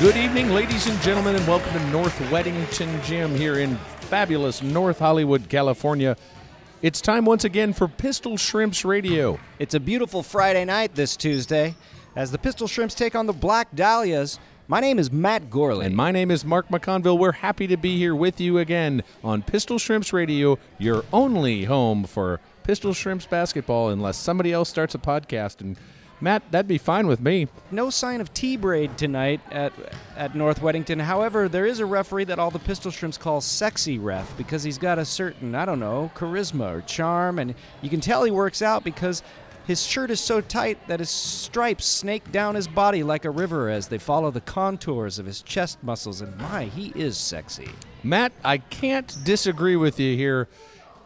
Good evening, ladies and gentlemen, and welcome to North Weddington Gym here in fabulous North Hollywood, California. It's time once again for Pistol Shrimps Radio. It's a beautiful Friday night this Tuesday as the Pistol Shrimps take on the Black Dahlias. My name is Matt Gourley. And my name is Mark McConville. We're happy to be here with you again on Pistol Shrimps Radio, your only home for Pistol Shrimps basketball, unless somebody else starts a podcast. And Matt, that'd be fine with me. No sign of T-Braid tonight at North Weddington. However, there is a referee that all the Pistol Shrimps call Sexy Ref because he's got a certain, I don't know, charisma or charm. And you can tell he works out because his shirt is so tight that his stripes snake down his body like a river as they follow the contours of his chest muscles. And my, he is sexy. Matt, I can't disagree with you here.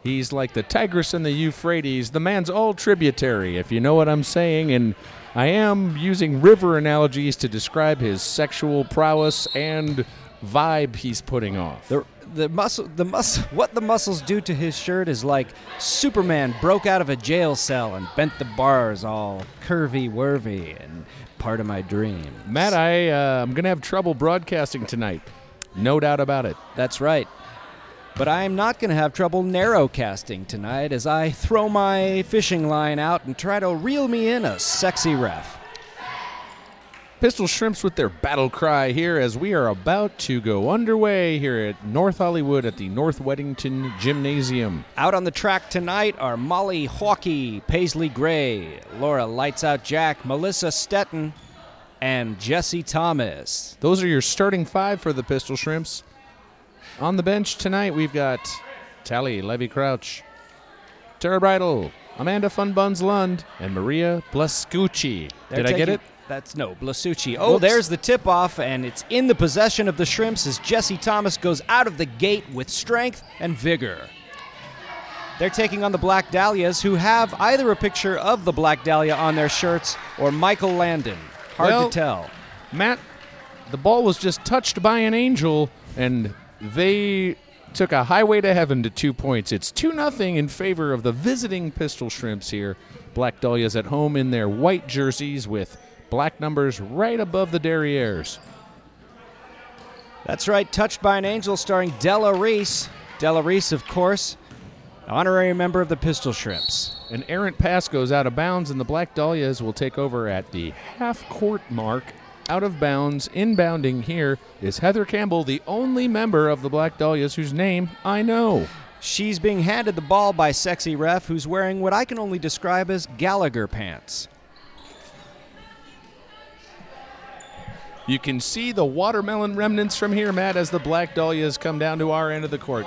He's like the Tigris and the Euphrates. The man's all tributary, if you know what I'm saying. And I am using river analogies to describe his sexual prowess and vibe he's putting off. What the muscles do to his shirt is like Superman broke out of a jail cell and bent the bars all curvy-wurvy and part of my dream. Matt, I'm going to have trouble broadcasting tonight. No doubt about it. That's right. But I'm not going to have trouble narrowcasting tonight as I throw my fishing line out and try to reel me in a sexy ref. Pistol Shrimps with their battle cry here as we are about to go underway here at North Hollywood at the North Weddington Gymnasium. Out on the track tonight are Molly Hawkey, Paisley Gray, Laura Lights Out Jack, Melissa Stetton, and Jesse Thomas. Those are your starting five for the Pistol Shrimps. On the bench tonight, we've got Tally Levy-Krauch, Tara Bridle, Amanda Funbuns Lund, and Maria Blasucci. Did I get it? Blasucci. Oh, there's the tip-off, and it's in the possession of the Shrimps as Jesse Thomas goes out of the gate with strength and vigor. They're taking on the Black Dahlias, who have either a picture of the Black Dahlia on their shirts or Michael Landon. Hard to tell. Matt, the ball was just touched by an angel, and they took a highway to heaven to 2 points. It's 2-0 in favor of the visiting Pistol Shrimps here. Black Dahlias at home in their white jerseys with black numbers right above the derrieres. That's right, Touched by an Angel starring Della Reese. Della Reese, of course, honorary member of the Pistol Shrimps. An errant pass goes out of bounds, and the Black Dahlias will take over at the half-court mark. Out of bounds, inbounding here is Heather Campbell, the only member of the Black Dahlias whose name I know. She's being handed the ball by Sexy Ref, who's wearing what I can only describe as Gallagher pants. You can see the watermelon remnants from here, Matt, as the Black Dahlias come down to our end of the court.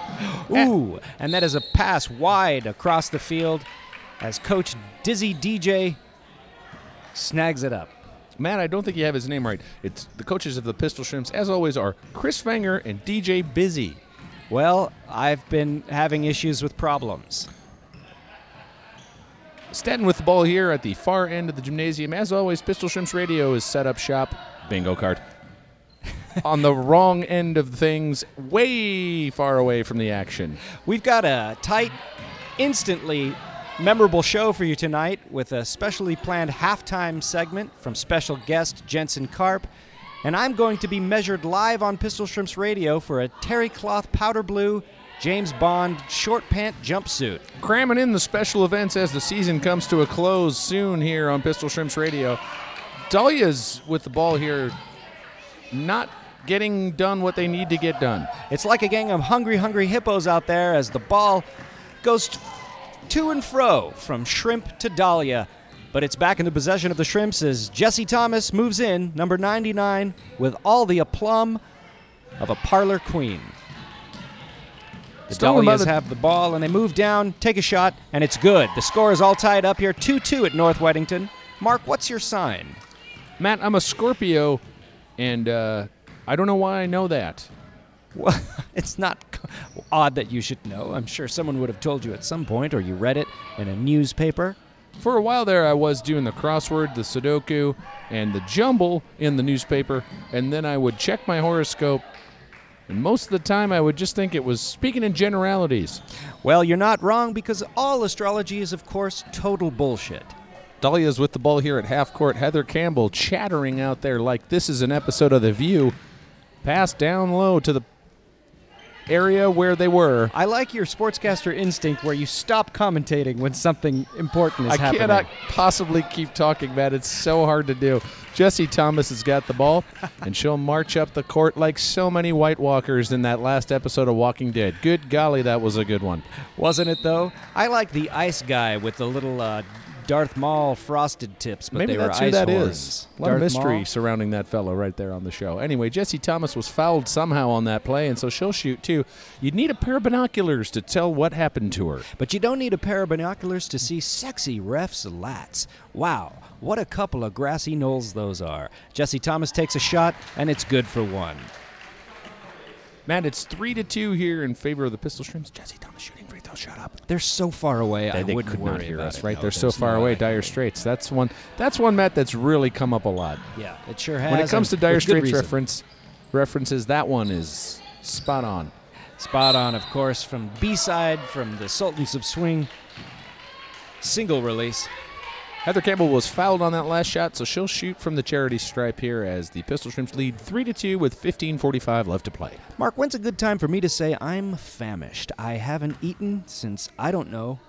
Ooh, and that is a pass wide across the field as Coach Dizzy DJ snags it up. Matt, I don't think you have his name right. It's the coaches of the Pistol Shrimps, as always, are Chris Fanger and DJ Busy. Well, I've been having issues with problems. Stanton with the ball here at the far end of the gymnasium. As always, Pistol Shrimps Radio is set up shop. Bingo card. On the wrong end of things, way far away from the action. We've got a tight, instantly memorable show for you tonight with a specially planned halftime segment from special guest Jensen Karp, and I'm going to be measured live on Pistol Shrimps Radio for a terry cloth powder blue James Bond short pant jumpsuit. Cramming in the special events as the season comes to a close soon here on Pistol Shrimps Radio. Dahlia's with the ball here, not getting done what they need to get done. It's like a gang of hungry hippos out there as the ball goes to and fro from Shrimp to Dahlia, but it's back in the possession of the Shrimps as Jesse Thomas moves in, number 99, with all the aplomb of a parlor queen. The Dahlias have the ball, and they move down, take a shot, and it's good. The score is all tied up here, 2-2 at North Weddington. Mark, what's your sign? Matt, I'm a Scorpio, and I don't know why I know that. Well, it's not odd that you should know. I'm sure someone would have told you at some point, or you read it in a newspaper. For a while there, I was doing the crossword, the Sudoku, and the jumble in the newspaper, and then I would check my horoscope. And most of the time, I would just think it was speaking in generalities. Well, you're not wrong, because all astrology is, of course, total bullshit. Dahlia's with the ball here at half court. Heather Campbell chattering out there like this is an episode of The View. Pass down low to the area where they were. I like your sportscaster instinct where you stop commentating when something important is happening. I cannot possibly keep talking, Matt. It's so hard to do. Jesse Thomas has got the ball, and she'll march up the court like so many White Walkers in that last episode of Walking Dead. Good golly, that was a good one. Wasn't it, though? I like the ice guy with the little Darth Maul frosted tips, but maybe they were ice horns. Maybe that's who that is. A lot of mystery surrounding that fellow right there on the show. Anyway, Jesse Thomas was fouled somehow on that play, and so she'll shoot, too. You'd need a pair of binoculars to tell what happened to her. But you don't need a pair of binoculars to see sexy ref's lats. Wow, what a couple of grassy knolls those are. Jesse Thomas takes a shot, and it's good for one. Matt, it's 3-2 here in favor of the Pistol Shrimps. Jesse Thomas shooting free throw shot up. They're so far away. They wouldn't worry hear us, right? No, they're so far away. Dire Straits. That's one, Matt, that's really come up a lot. Yeah, it sure has. When it comes to Dire Straits references, that one is spot on. Spot on, of course, from B-side, from the Sultans of Swing. Single release. Heather Campbell was fouled on that last shot, so she'll shoot from the charity stripe here as the Pistol Shrimps lead 3-2 with 15:45 left to play. Mark, when's a good time for me to say I'm famished? I haven't eaten since, I don't know,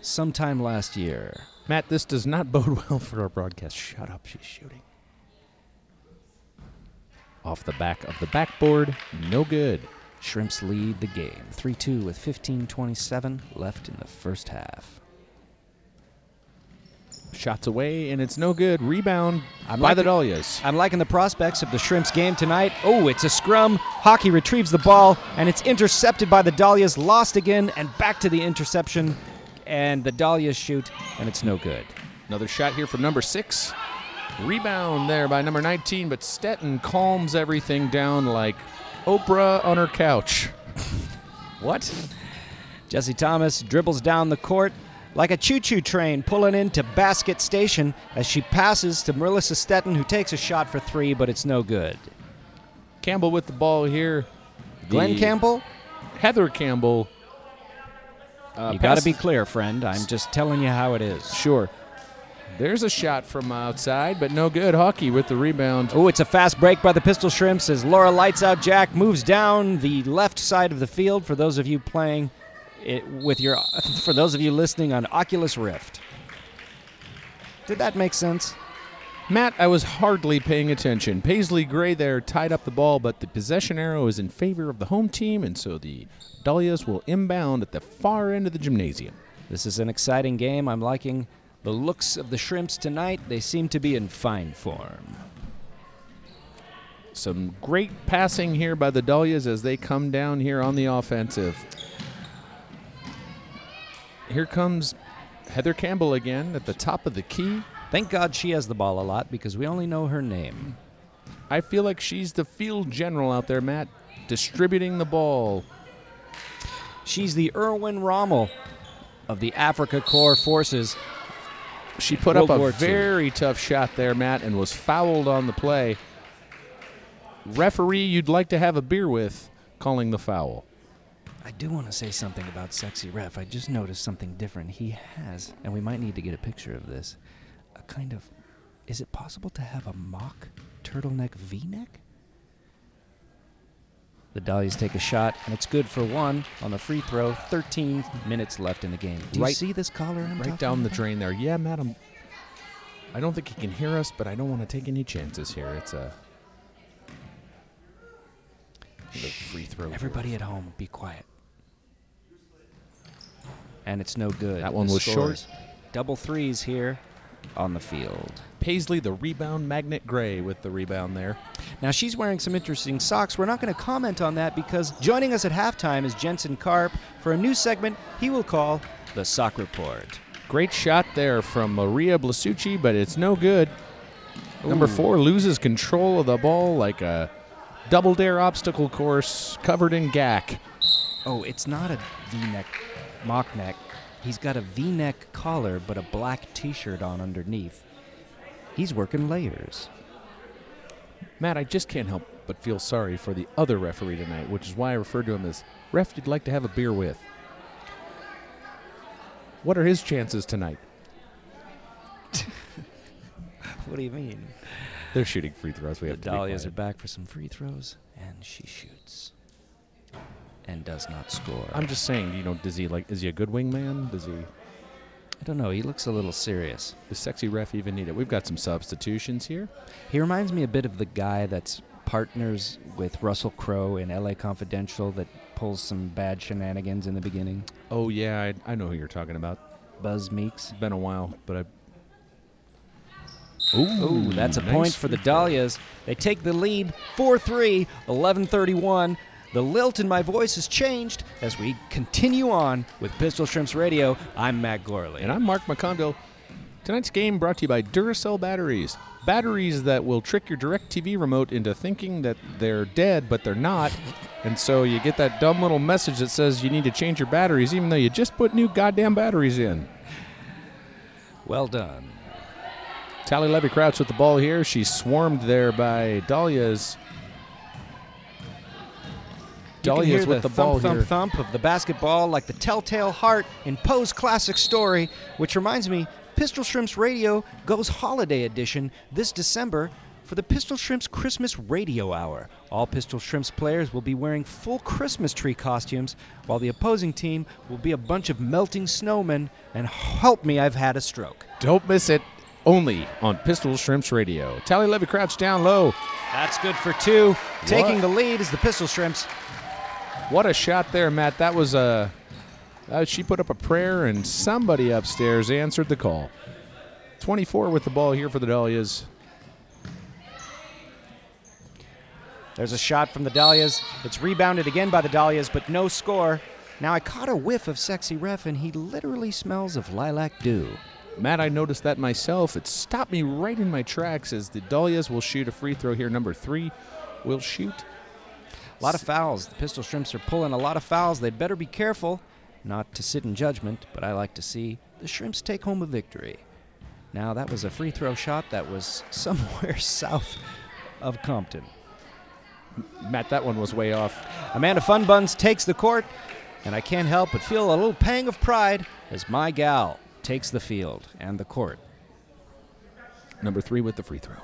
sometime last year. Matt, this does not bode well for our broadcast. Shut up, she's shooting. Off the back of the backboard, no good. Shrimps lead the game, 3-2 with 15:27 left in the first half. Shots away, and it's no good. Rebound by the Dahlias. I'm liking the prospects of the Shrimps game tonight. Oh, it's a scrum. Hawkey retrieves the ball, and it's intercepted by the Dahlias. Lost again, and back to the interception. And the Dahlias shoot, and it's no good. Another shot here from number 6. Rebound there by number 19, but Stetton calms everything down like Oprah on her couch. What? Jesse Thomas dribbles down the court like a choo-choo train pulling into Basket Station as she passes to Melissa Stetton, who takes a shot for three, but it's no good. Campbell with the ball here. Heather Campbell. You got to be clear, friend. I'm just telling you how it is. Sure. There's a shot from outside, but no good. Hawkey with the rebound. Oh, it's a fast break by the Pistol Shrimps as Laura Lights Out Jack moves down the left side of the field for those of you playing. For those of you listening on Oculus Rift. Did that make sense? Matt, I was hardly paying attention. Paisley Gray there tied up the ball, but the possession arrow is in favor of the home team, and so the Dahlias will inbound at the far end of the gymnasium. This is an exciting game. I'm liking the looks of the Shrimps tonight. They seem to be in fine form. Some great passing here by the Dahlias as they come down here on the offensive. Here comes Heather Campbell again at the top of the key. Thank God she has the ball a lot because we only know her name. I feel like she's the field general out there, Matt, distributing the ball. She's the Erwin Rommel of the Africa Corps Forces. She put up a very tough shot there, Matt, and was fouled on the play. Referee you'd like to have a beer with calling the foul. I do want to say something about Sexy Ref. I just noticed something different. He has, and we might need to get a picture of this, a kind of, is it possible to have a mock turtleneck V-neck? The Dahlias take a shot, and it's good for one on the free throw. 13 minutes left in the game. Do you see this collar? Right down the drain there. Yeah, madam. I don't think he can hear us, but I don't want to take any chances here. It's a free throw. Everybody at home, be quiet. And it's no good. That one was short. Double threes here on the field. Paisley the Rebound Magnet Gray with the rebound there. Now she's wearing some interesting socks. We're not going to comment on that because joining us at halftime is Jensen Karp for a new segment he will call The Sock Report. Great shot there from Maria Blasucci, but it's no good. Number four loses control of the ball like a double dare obstacle course covered in gack. Oh, it's not a V-neck, mock neck. He's got a V-neck collar, but a black T-shirt on underneath. He's working layers. Matt, I just can't help but feel sorry for the other referee tonight, which is why I refer to him as Ref You'd Like to Have a Beer With. What are his chances tonight? What do you mean? They're shooting free throws. We have to be quiet. The Dahlias are back for some free throws, and she shoots and does not score. I'm just saying, you know, is he a good wingman? I don't know. He looks a little serious. Does sexy ref even need it? We've got some substitutions here. He reminds me a bit of the guy that's partners with Russell Crowe in L.A. Confidential that pulls some bad shenanigans in the beginning. Oh, yeah. I know who you're talking about. Buzz Meeks. It's been a while, but I... Ooh, that's a nice point for the Dahlias. They take the lead, 4-3, 11:31. The lilt in my voice has changed as we continue on with Pistol Shrimps Radio. I'm Matt Gourley. And I'm Mark McConville. Tonight's game brought to you by Duracell Batteries. Batteries that will trick your DirecTV remote into thinking that they're dead, but they're not. And so you get that dumb little message that says you need to change your batteries, even though you just put new goddamn batteries in. Well done. Tally Levy-Krauch with the ball here. She's swarmed there by Dahlias. Dahlias with the ball here. You can hear the thump, thump, thump of the basketball like the telltale heart in Poe's classic story, which reminds me, Pistol Shrimps Radio goes holiday edition this December for the Pistol Shrimps Christmas Radio Hour. All Pistol Shrimps players will be wearing full Christmas tree costumes, while the opposing team will be a bunch of melting snowmen, and help me, I've had a stroke. Don't miss it. Only on Pistol Shrimps Radio. Tally Levy-Krauch down low. That's good for two. What? Taking the lead is the Pistol Shrimps. What a shot there, Matt. That was a... she put up a prayer, and somebody upstairs answered the call. 24 with the ball here for the Dahlias. There's a shot from the Dahlias. It's rebounded again by the Dahlias, but no score. Now, I caught a whiff of Sexy Ref, and he literally smells of lilac dew. Matt, I noticed that myself. It stopped me right in my tracks as the Dahlias will shoot a free throw here. Number three will shoot. A lot of fouls. The Pistol Shrimps are pulling a lot of fouls. They better be careful not to sit in judgment, but I like to see the Shrimps take home a victory. Now, that was a free throw shot that was somewhere south of Compton. Matt, that one was way off. Amanda Funbuns takes the court, and I can't help but feel a little pang of pride as my gal takes the field and the court. Number three with the free throw.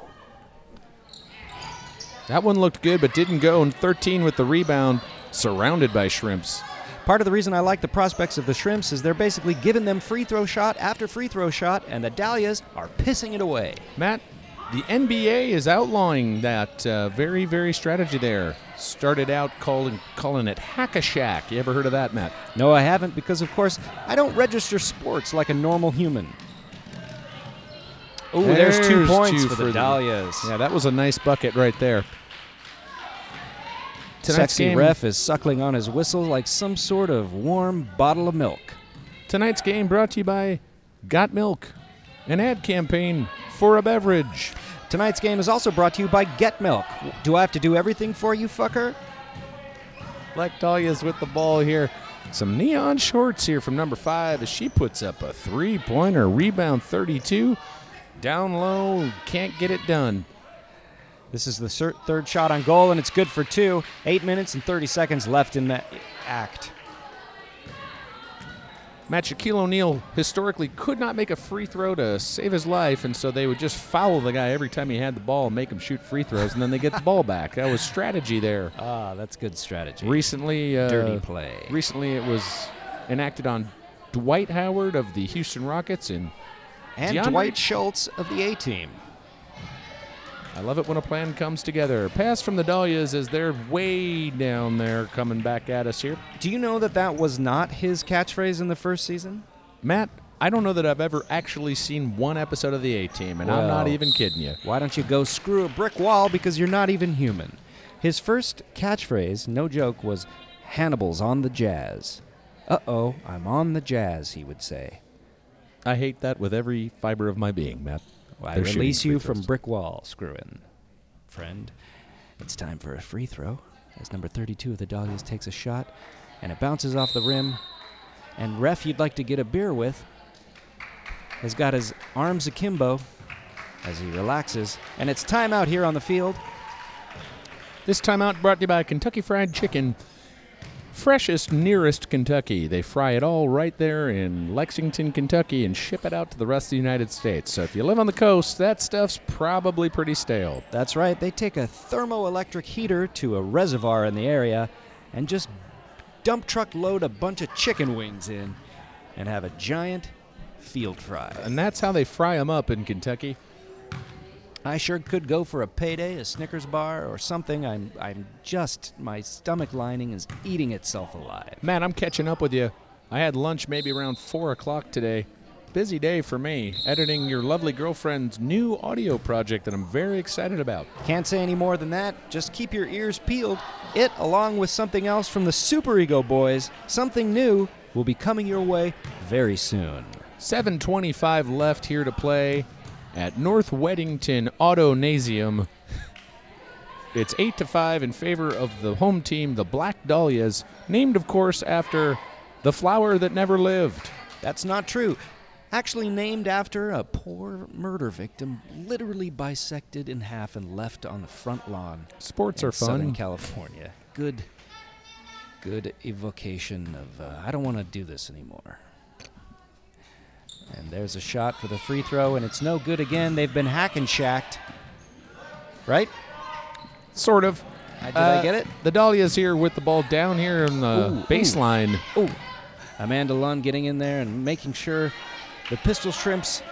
That one looked good but didn't go, and 13 with the rebound, surrounded by Shrimps. Part of the reason I like the prospects of the Shrimps is they're basically giving them free throw shot after free throw shot, and the Dahlias are pissing it away. Matt, the NBA is outlawing that very, very strategy there. Started out calling it hack-a-shack. You ever heard of that, Matt? No, I haven't, because, of course, I don't register sports like a normal human. Oh, there's 2 points for the Dahlias. Yeah, that was a nice bucket right there. Tonight's Sexy game, Ref is suckling on his whistle like some sort of warm bottle of milk. Tonight's game brought to you by Got Milk, an ad campaign for a beverage. Tonight's game is also brought to you by Get Milk. Do I have to do everything for you, fucker? Black Dahlia's with the ball here. Some neon shorts here from number five as she puts up a three-pointer, rebound 32. Down low, can't get it done. This is the third shot on goal, and it's good for two. 8 minutes and 30 seconds left in that act. Matt, Shaquille O'Neal historically could not make a free throw to save his life, and so they would just foul the guy every time he had the ball and make him shoot free throws, and then they get the ball back. That was strategy there. Ah, that's good strategy. Recently, dirty play. Recently, it was enacted on Dwight Howard of the Houston Rockets and Dwight Schultz of the A-Team. I love it when a plan comes together. Pass from the Dahlias as they're way down there coming back at us here. Do you know that was not his catchphrase in the first season? Matt, I don't know that I've ever actually seen one episode of the A-Team, and I'm not even kidding you. Why don't you go screw a brick wall, because you're not even human? His first catchphrase, no joke, was, "Hannibal's on the jazz." Uh-oh, I'm on the jazz, he would say. I hate that with every fiber of my being, Matt. Well, I release you from brick wall, screwin', friend. It's time for a free throw, as number 32 of the Dahlias takes a shot, and it bounces off the rim, and ref you'd like to get a beer with has got his arms akimbo as he relaxes, and it's timeout here on the field. This timeout brought to you by Kentucky Fried Chicken. Freshest, nearest Kentucky. They fry it all right there in Lexington, Kentucky, and ship it out to the rest of the United States. So if you live on the coast, that stuff's probably pretty stale. That's right. They take a thermoelectric heater to a reservoir in the area and just dump truck load a bunch of chicken wings in and have a giant field fry. And that's how they fry them up in Kentucky. I sure could go for a payday, a Snickers bar, or something. I'm just, my stomach lining is eating itself alive. Man, I'm catching up with you. I had lunch maybe around 4 o'clock today. Busy day for me, editing your lovely girlfriend's new audio project that I'm very excited about. Can't say any more than that. Just keep your ears peeled. It, along with something else from the Super Ego Boys, something new, will be coming your way very soon. 7:25 left here to play at North Weddington Autonasium. It's 8-5 in favor of the home team, the Black Dahlias, named, of course, after the flower that never lived. That's not true. Actually named after a poor murder victim, literally bisected in half and left on the front lawn. Sports are fun. Southern California. Good evocation of, I don't want to do this anymore. And there's a shot for the free throw, and it's no good again. They've been hack and shacked. Right? Sort of. Did I get it? The Dahlia's here with the ball down here on the baseline. Ooh. Amanda Lund getting in there and making sure the Pistol Shrimps'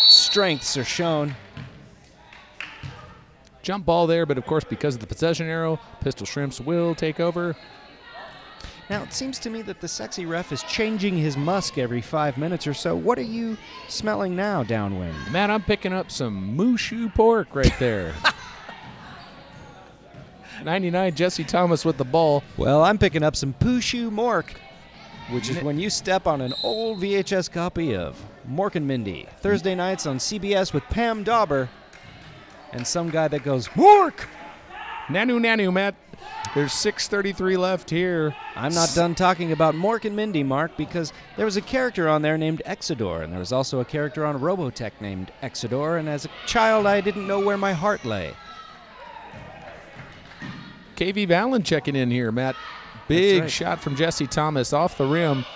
strengths are shown. Jump ball there, but of course because of the possession arrow, Pistol Shrimps will take over. Now, it seems to me that the sexy ref is changing his musk every 5 minutes or so. What are you smelling now, downwind? Matt, I'm picking up some mooshu pork right there. 99, Jesse Thomas with the ball. Well, I'm picking up some pooshu mork, which is when you step on an old VHS copy of Mork and Mindy. Thursday nights on CBS with Pam Dauber and some guy that goes, "Mork! Nanu, nanu, Matt." There's 6:33 left here. I'm not done talking about Mork and Mindy, Mark, because there was a character on there named Exidor, and there was also a character on Robotech named Exidor, and as a child, I didn't know where my heart lay. KV Valen checking in here, Matt. Big shot from Jesse Thomas off the rim.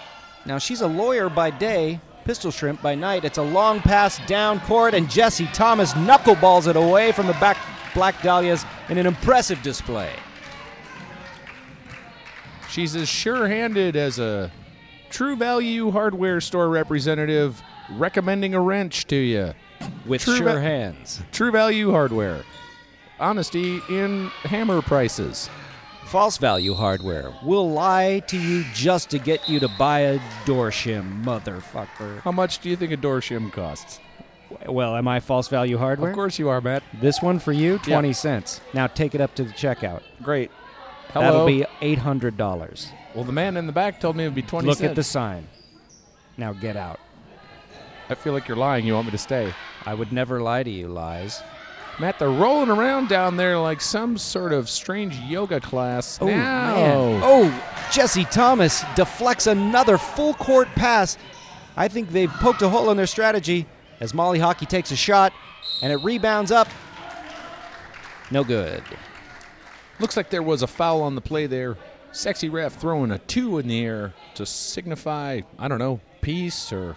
Now, she's a lawyer by day, Pistol Shrimp by night. It's a long pass down court, and Jesse Thomas knuckleballs it away from the Black Dahlias in an impressive display. She's as sure-handed as a True Value Hardware store representative recommending a wrench to you. With sure hands. True Value Hardware. Honesty in hammer prices. False Value Hardware will lie to you just to get you to buy a door shim, motherfucker. How much do you think a door shim costs? Well, am I False Value Hardware? Of course you are, Matt. This one for you, 20 cents. Now take it up to the checkout. Great. Hello. That'll be $800. Well, the man in the back told me it would be 20 cents. Look at the sign. Now get out. I feel like you're lying. You want me to stay. I would never lie to you, lies. Matt, they're rolling around down there like some sort of strange yoga class. Oh, man. Oh, Jesse Thomas deflects another full-court pass. I think they've poked a hole in their strategy as Molly Hawkey takes a shot, and it rebounds up. No good. Looks like there was a foul on the play there. Sexy ref throwing a 2 in the air to signify, I don't know, peace or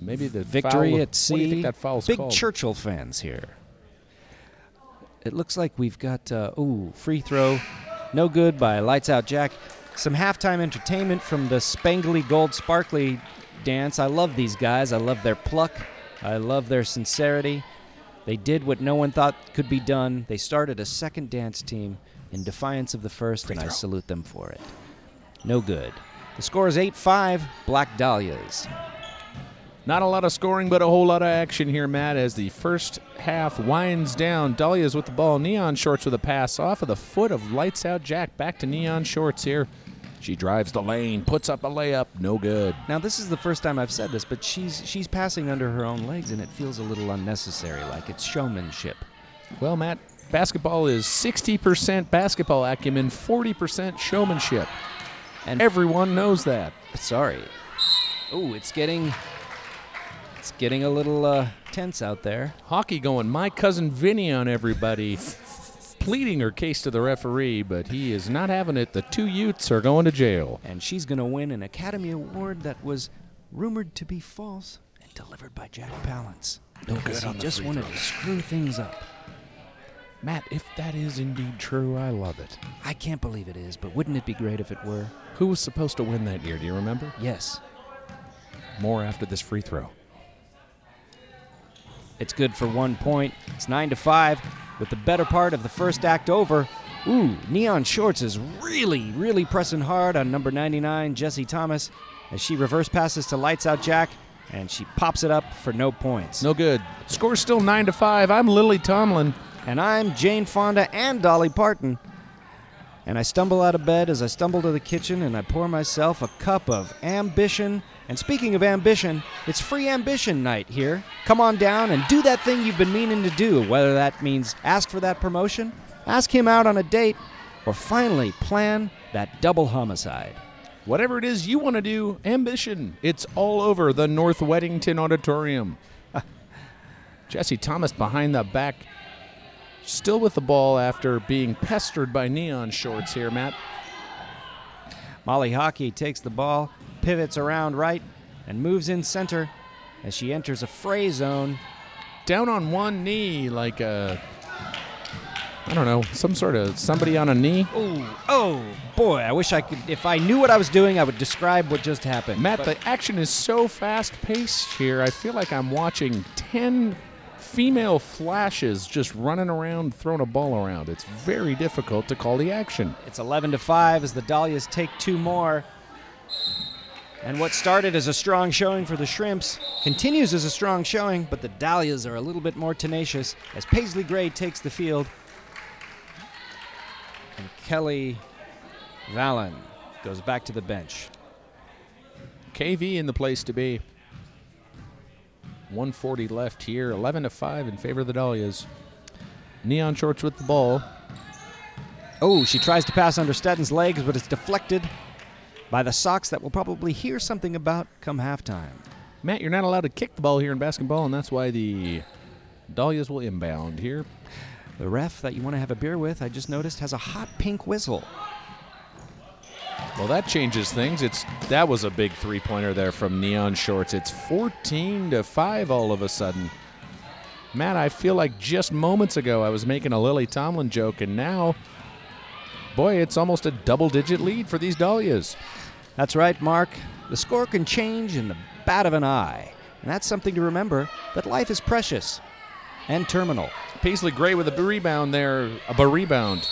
maybe the victory foul. At sea. What do you think that foul's called? Big Churchill fans here. It looks like we've got, free throw. No good by Lights Out Jack. Some halftime entertainment from the Spangly Gold Sparkly dance. I love these guys. I love their pluck. I love their sincerity. They did what no one thought could be done. They started a second dance team in defiance of the first, and I salute them for it. No good. The score is 8-5, Black Dahlias. Not a lot of scoring, but a whole lot of action here, Matt, as the first half winds down. Dahlia's with the ball. Neon Shorts with a pass off of the foot of Lights Out Jack. Back to Neon Shorts here. She drives the lane, puts up a layup, no good. Now, this is the first time I've said this, but she's passing under her own legs, and it feels a little unnecessary, like it's showmanship. Well, Matt, basketball is 60% basketball acumen, 40% showmanship. And everyone knows that. Sorry. Oh, it's getting a little tense out there. Hockey going, my cousin Vinny on everybody. Pleading her case to the referee, but he is not having it. The two Utes are going to jail. And she's going to win an Academy Award that was rumored to be false and delivered by Jack Palance. No good on the free throw. He just wanted to screw things up. Matt, if that is indeed true, I love it. I can't believe it is, but wouldn't it be great if it were? Who was supposed to win that year, do you remember? Yes. More after this free throw. It's good for 1 point. It's 9-5. With the better part of the first act over, ooh, Neon Shorts is really, really pressing hard on number 99, Jesse Thomas, as she reverse passes to Lights Out Jack, and she pops it up for no points. No good. Score's still 9-5. I'm Lily Tomlin. And I'm Jane Fonda and Dolly Parton. And I stumble out of bed as I stumble to the kitchen, and I pour myself a cup of ambition. And speaking of ambition, it's free ambition night here. Come on down and do that thing you've been meaning to do, whether that means ask for that promotion, ask him out on a date, or finally plan that double homicide. Whatever it is you want to do, ambition. It's all over the North Weddington Auditorium. Jesse Thomas behind the back, still with the ball after being pestered by Neon Shorts here, Matt. Molly Hawkey takes the ball, pivots around right, and moves in center as she enters a fray zone. Down on one knee like a, I don't know, some sort of somebody on a knee. Ooh, oh, boy, I wish I could. If I knew what I was doing, I would describe what just happened. Matt, but the action is so fast-paced here. I feel like I'm watching 10 female flashes just running around, throwing a ball around. It's very difficult to call the action. It's 11-5 as the Dahlias take two more. And what started as a strong showing for the Shrimps continues as a strong showing, but the Dahlias are a little bit more tenacious as Paisley Gray takes the field. And Kelly Vallon goes back to the bench. KV in the place to be. 1:40 left here, 11-5 in favor of the Dahlias. Neon Shorts with the ball. Oh, she tries to pass under Stetton's legs, but it's deflected by the Sox that we'll probably hear something about come halftime. Matt, you're not allowed to kick the ball here in basketball, and that's why the Dahlias will inbound here. The ref that you want to have a beer with, I just noticed, has a hot pink whistle. Well, that changes things. That was a big three-pointer there from Neon Shorts. It's 14-5 all of a sudden. Matt, I feel like just moments ago I was making a Lily Tomlin joke, and now, boy, it's almost a double-digit lead for these Dahlias. That's right, Mark. The score can change in the bat of an eye. And that's something to remember, that life is precious and terminal. Paisley Gray with a rebound there, a rebound.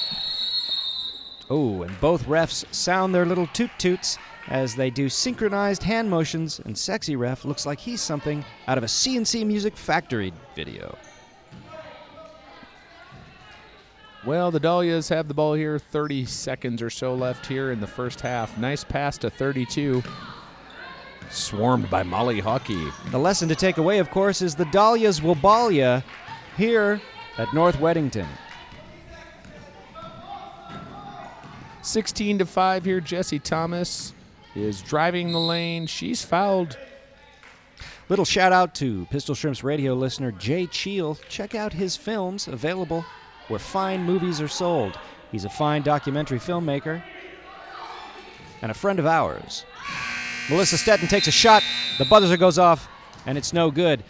Oh, and both refs sound their little toot-toots as they do synchronized hand motions, and Sexy Ref looks like he's something out of a C&C Music Factory video. Well, the Dahlias have the ball here, 30 seconds or so left here in the first half. Nice pass to 32, swarmed by Molly Hawkey. The lesson to take away, of course, is the Dahlias will ball ya here at North Weddington. 16-5 here. Jesse Thomas is driving the lane. She's fouled. Little shout out to Pistol Shrimps Radio listener Jay Cheel. Check out his films available where fine movies are sold. He's a fine documentary filmmaker and a friend of ours. Melissa Stetton takes a shot. The buzzer goes off, and it's no good.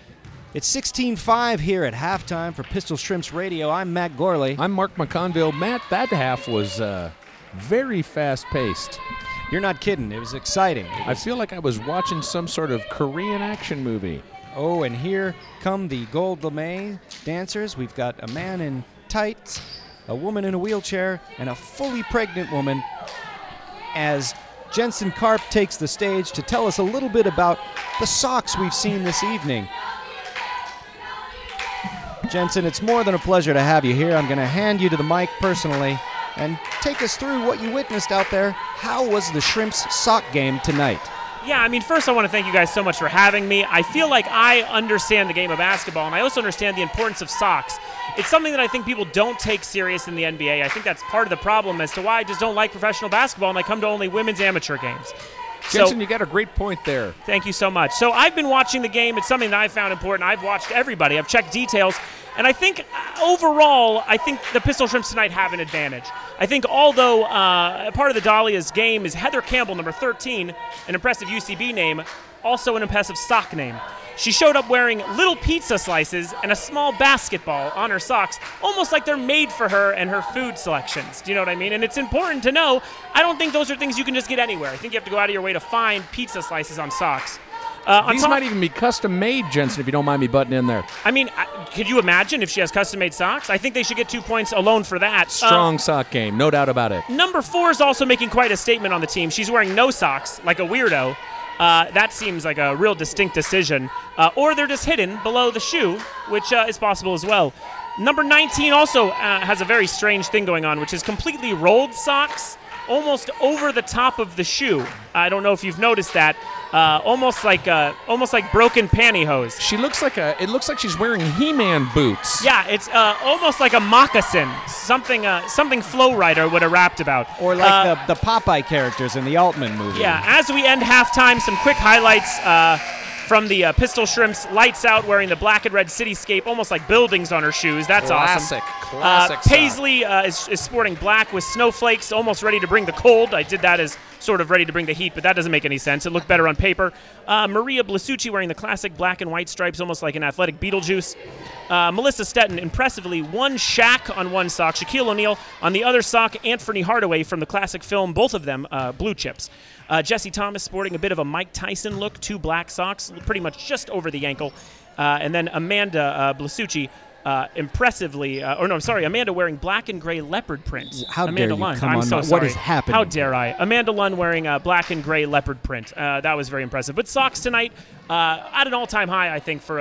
It's 16-5 here at halftime for Pistol Shrimps Radio. I'm Matt Gourley. I'm Mark McConville. Matt, that half was very fast-paced. You're not kidding. It was exciting. I feel like I was watching some sort of Korean action movie. Oh, and here come the gold lame dancers. We've got a man in tights, a woman in a wheelchair, and a fully pregnant woman as Jensen Karp takes the stage to tell us a little bit about the socks we've seen this evening. Jensen, it's more than a pleasure to have you here. I'm going to hand you to the mic personally and take us through what you witnessed out there. How was the Shrimps sock game tonight? Yeah, I mean, first I want to thank you guys so much for having me. I feel like I understand the game of basketball, and I also understand the importance of socks. It's something that I think people don't take serious in the NBA. I think that's part of the problem as to why I just don't like professional basketball, and I come to only women's amateur games. Jensen, you got a great point there. Thank you so much. So I've been watching the game. It's something that I found important. I've watched everybody. I've checked details. And I think overall, I think the Pistol Shrimps tonight have an advantage. I think although part of the Dahlias game is Heather Campbell, number 13, an impressive UCB name, also an impressive sock name. She showed up wearing little pizza slices and a small basketball on her socks, almost like they're made for her and her food selections. Do you know what I mean? And it's important to know, I don't think those are things you can just get anywhere. I think you have to go out of your way to find pizza slices on socks. These might even be custom-made, Jensen, if you don't mind me butting in there. I mean, could you imagine if she has custom-made socks? I think they should get 2 points alone for that. Strong sock game, no doubt about it. Number 4 is also making quite a statement on the team. She's wearing no socks, like a weirdo. That seems like a real distinct decision. Or they're just hidden below the shoe, which is possible as well. Number 19 also has a very strange thing going on, which is completely rolled socks, almost over the top of the shoe. I don't know if you've noticed that. Almost like broken pantyhose. It looks like she's wearing He-Man boots. Yeah, it's almost like a moccasin. Something Flow Rider would have rapped about. Or like the Popeye characters in the Altman movie. Yeah. As we end halftime, some quick highlights from the Pistol Shrimps. Lights Out wearing the black and red cityscape, almost like buildings on her shoes. That's classic, awesome. Classic. Paisley is sporting black with snowflakes, almost ready to bring the cold. I did that as sort of ready to bring the heat, but that doesn't make any sense. It looked better on paper. Maria Blasucci wearing the classic black and white stripes, almost like an athletic Beetlejuice. Melissa Stetton, impressively, one Shaq on one sock, Shaquille O'Neal on the other sock, Anthony Hardaway from the classic film, both of them blue chips. Jesse Thomas sporting a bit of a Mike Tyson look, two black socks, pretty much just over the ankle. And then Amanda Blasucci, Amanda wearing black and gray leopard print. How Amanda dare you Lund. Come I'm on, so what sorry. Is happening? How dare I? Amanda Lund wearing black and gray leopard print. That was very impressive. But socks tonight at an all-time high, I think, for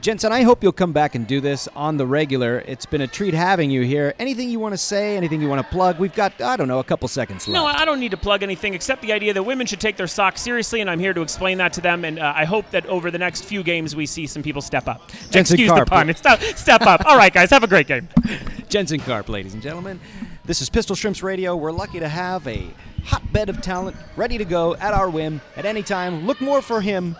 Jensen, I hope you'll come back and do this on the regular. It's been a treat having you here. Anything you want to say? Anything you want to plug? We've got, I don't know, a couple seconds left. No, I don't need to plug anything except the idea that women should take their socks seriously, and I'm here to explain that to them, and I hope that over the next few games we see some people step up. Jensen Excuse Karp. The pun. Step up. All right, guys, have a great game. Jensen Karp, ladies and gentlemen. This is Pistol Shrimps Radio. We're lucky to have a hotbed of talent ready to go at our whim at any time. Look more for him.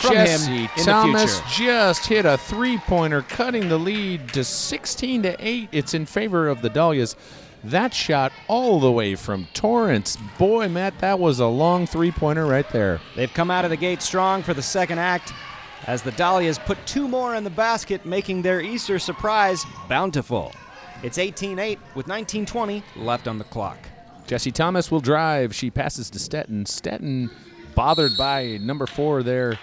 Jesse Thomas just hit a three-pointer, cutting the lead to 16-8. It's in favor of the Dahlias. That shot all the way from Torrance. Boy, Matt, that was a long three-pointer right there. They've come out of the gate strong for the second act as the Dahlias put two more in the basket, making their Easter surprise bountiful. It's 18-8 with 19:20 left on the clock. Jesse Thomas will drive. She passes to Stetton. Stetton bothered by number 4 there.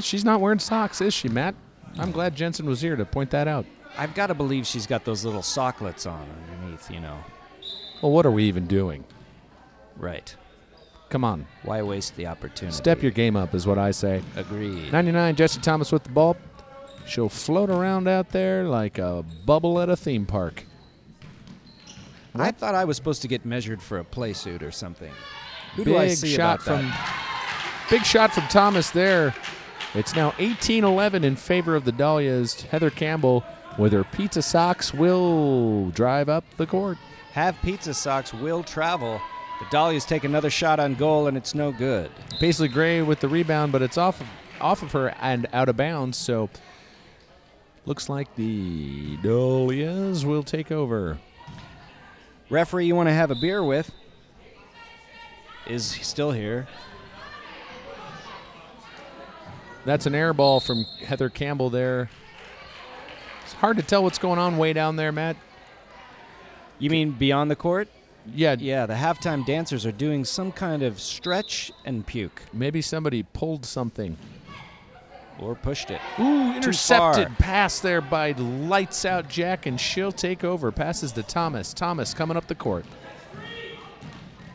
She's not wearing socks, is she, Matt? I'm glad Jensen was here to point that out. I've got to believe she's got those little socklets on underneath, you know. Well, what are we even doing? Right. Come on. Why waste the opportunity? Step your game up is what I say. Agreed. 99, Jesse Thomas with the ball. She'll float around out there like a bubble at a theme park. What? I thought I was supposed to get measured for a play suit or something. Who do I see about that? Big shot from Thomas there. It's now 18-11 in favor of the Dahlias. Heather Campbell with her pizza socks will drive up the court. Have pizza socks will travel. The Dahlias take another shot on goal, and it's no good. Paisley Gray with the rebound, but it's off of her and out of bounds, so looks like the Dahlias will take over. Referee you want to have a beer with is still here. That's an air ball from Heather Campbell there. It's hard to tell what's going on way down there, Matt. You mean beyond the court? Yeah. Yeah, the halftime dancers are doing some kind of stretch and puke. Maybe somebody pulled something. Or pushed it. Ooh, intercepted pass there by Lights Out Jack, and she'll take over. Passes to Thomas. Thomas coming up the court.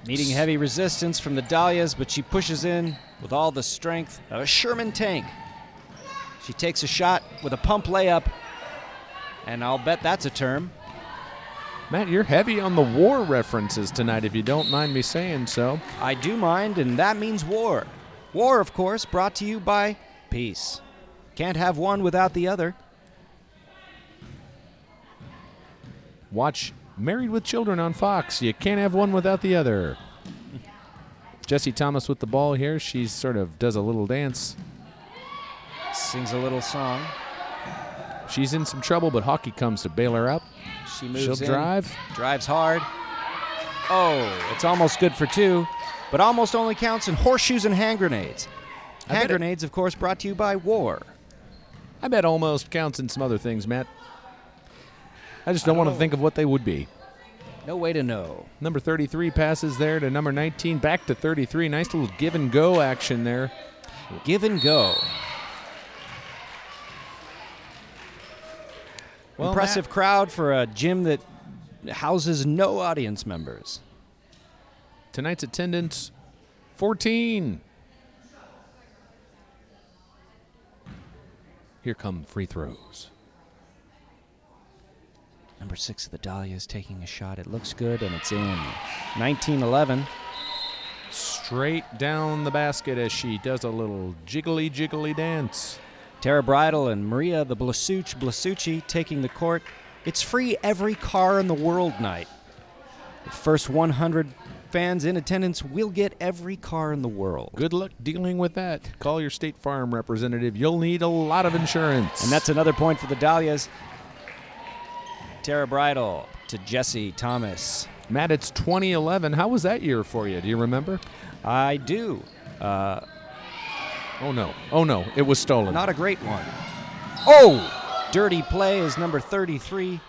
Meeting heavy resistance from the Dahlias, but she pushes in with all the strength of a Sherman tank. She takes a shot with a pump layup, and I'll bet that's a term. Matt, you're heavy on the war references tonight, if you don't mind me saying so. I do mind, and that means war. War, of course, brought to you by peace. Can't have one without the other. Watch Married with Children on Fox. You can't have one without the other. Jesse Thomas with the ball here. She sort of does a little dance. Sings a little song. She's in some trouble, but Hawkey comes to bail her up. She moves in. She'll drive. Drives hard. Oh, it's almost good for two, but almost only counts in horseshoes and hand grenades. Hand grenades, of course, brought to you by war. I bet almost counts in some other things, Matt. I just don't want to think of what they would be. No way to know. Number 33 passes there to number 19, back to 33. Nice little give and go action there. Give and go. Well, impressive crowd for a gym that houses no audience members. Tonight's attendance, 14. Here come free throws. Number 6 of the Dahlias taking a shot. It looks good, and it's in. 19-11. Straight down the basket as she does a little jiggly dance. Tara Bridle and Maria the Blasucci taking the court. It's free every car in the world night. The first 100 fans in attendance will get every car in the world. Good luck dealing with that. Call your State Farm representative. You'll need a lot of insurance. And that's another point for the Dahlias. Tara Bridle to Jesse Thomas. Matt, it's 2011. How was that year for you? Do you remember? I do. Oh, no. It was stolen. Not a great one. Oh! Dirty play is number 33.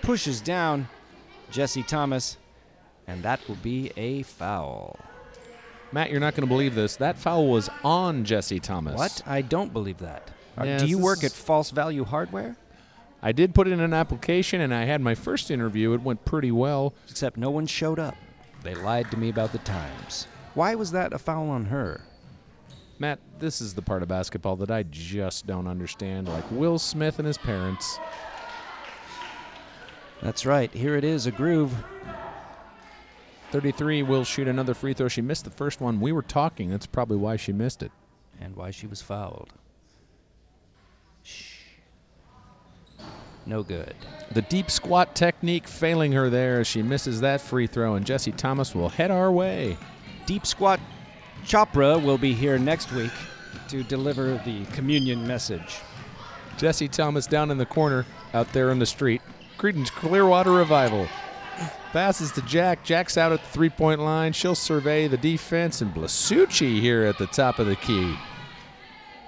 Pushes down Jesse Thomas. And that will be a foul. Matt, you're not going to believe this. That foul was on Jesse Thomas. What? I don't believe that. Yes. Do you work at False Value Hardware? I did put in an application, and I had my first interview. It went pretty well. Except no one showed up. They lied to me about the times. Why was that a foul on her? Matt, this is the part of basketball that I just don't understand, like Will Smith and his parents. That's right. Here it is, a groove. 33 will shoot another free throw. She missed the first one. We were talking. That's probably why she missed it. And why she was fouled. Shh. No good. The deep squat technique failing her there as she misses that free throw, and Jesse Thomas will head our way. Deep squat Chopra will be here next week to deliver the communion message. Jesse Thomas down in the corner out there on the street. Creedence Clearwater Revival. Passes to Jack. Jack's out at the three-point line. She'll survey the defense, and Blasucci here at the top of the key.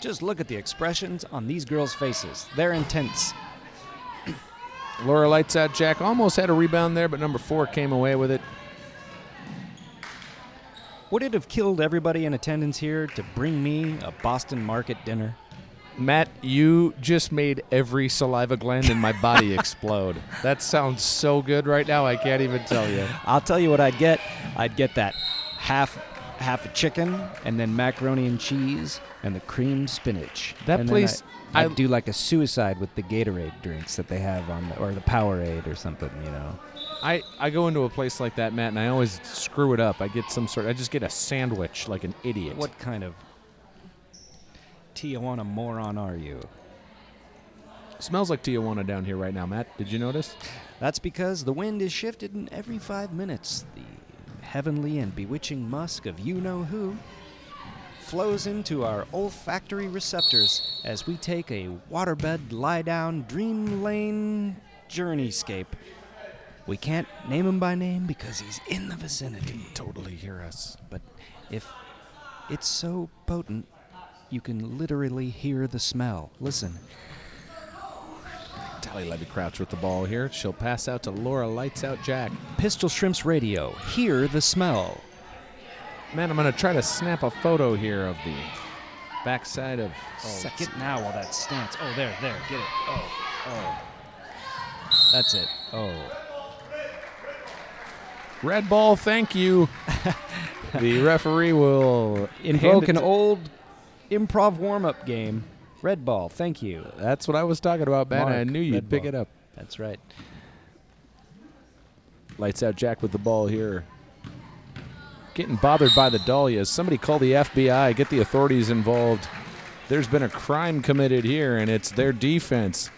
Just look at the expressions on these girls' faces. They're intense. Laura Lights Out Jack almost had a rebound there, but number 4 came away with it. Would it have killed everybody in attendance here to bring me a Boston Market dinner? Matt, you just made every saliva gland in my body explode. That sounds so good right now, I can't even tell you. I'll tell you what I'd get. I'd get that half a chicken, and then macaroni and cheese, and the cream spinach. That and place... I'd do like a suicide with the Gatorade drinks that they have on, or the Powerade or something, you know. I go into a place like that, Matt, and I always screw it up. I just get a sandwich like an idiot. What kind of? Tijuana moron are you? Smells like Tijuana down here right now, Matt. Did you notice? That's because the wind is shifted, and every 5 minutes, the heavenly and bewitching musk of you-know-who flows into our olfactory receptors as we take a waterbed, lie-down, dream lane journeyscape. We can't name him by name because he's in the vicinity. He can totally hear us. But if it's so potent, you can literally hear the smell. Listen. Tally Levy-Krauch with the ball here. She'll pass out to Laura Lights Out Jack. Pistol Shrimps Radio. Hear the smell. Man, I'm going to try to snap a photo here of the backside of... Oh, get now while that stance. Oh, there. Get it. Oh. That's it. Oh. Red ball, thank you. The referee will... Invoke an old improv warm-up game. Red ball, thank you. That's what I was talking about, man. I knew you'd pick it up. That's right. Lights Out Jack with the ball here. Getting bothered by the Dahlias. Somebody call the FBI. Get the authorities involved. There's been a crime committed here, and it's their defense.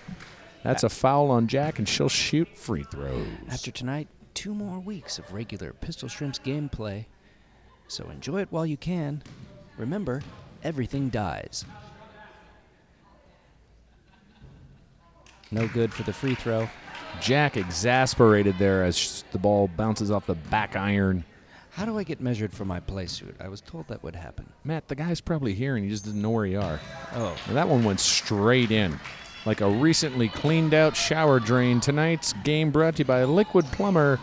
That's a foul on Jack, and she'll shoot free throws. After tonight, 2 more weeks of regular Pistol Shrimps gameplay. So enjoy it while you can. Remember, everything dies. No good for the free throw. Jack exasperated there as the ball bounces off the back iron. How do I get measured for my play suit? I was told that would happen. Matt, the guy's probably here and he just didn't know where you are. Oh. Now that one went straight in. Like a recently cleaned out shower drain. Tonight's game brought to you by Liquid Plumber,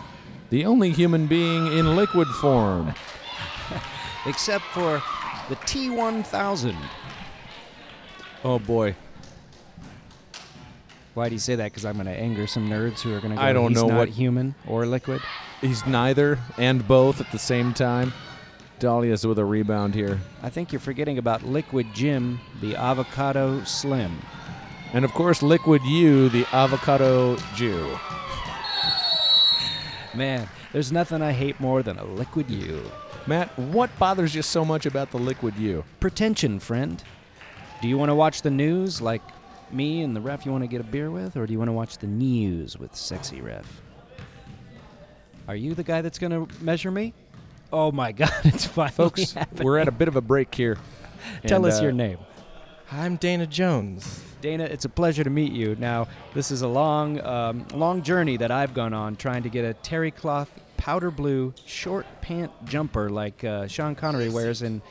the only human being in liquid form. Except for the T-1000. Oh, boy. Why do you say that? Because I'm going to anger some nerds who are going to go, I don't know, not what human or liquid. He's neither and both at the same time. Dahlia's with a rebound here. I think you're forgetting about Liquid Jim, the Avocado Slim. And, of course, Liquid You, the Avocado Jew. Man, there's nothing I hate more than a Liquid You. Matt, what bothers you so much about the Liquid You? Pretension, friend. Do you want to watch the news like me and the ref you want to get a beer with, or do you want to watch the news with sexy ref? Are you the guy that's going to measure me? Oh, my God, it's finally Folks, happening. We're at a bit of a break here. Tell us your name. I'm Dana Jones. Dana, it's a pleasure to meet you. Now, this is a long journey that I've gone on trying to get a terry cloth powder blue short pant jumper like Sean Connery wears in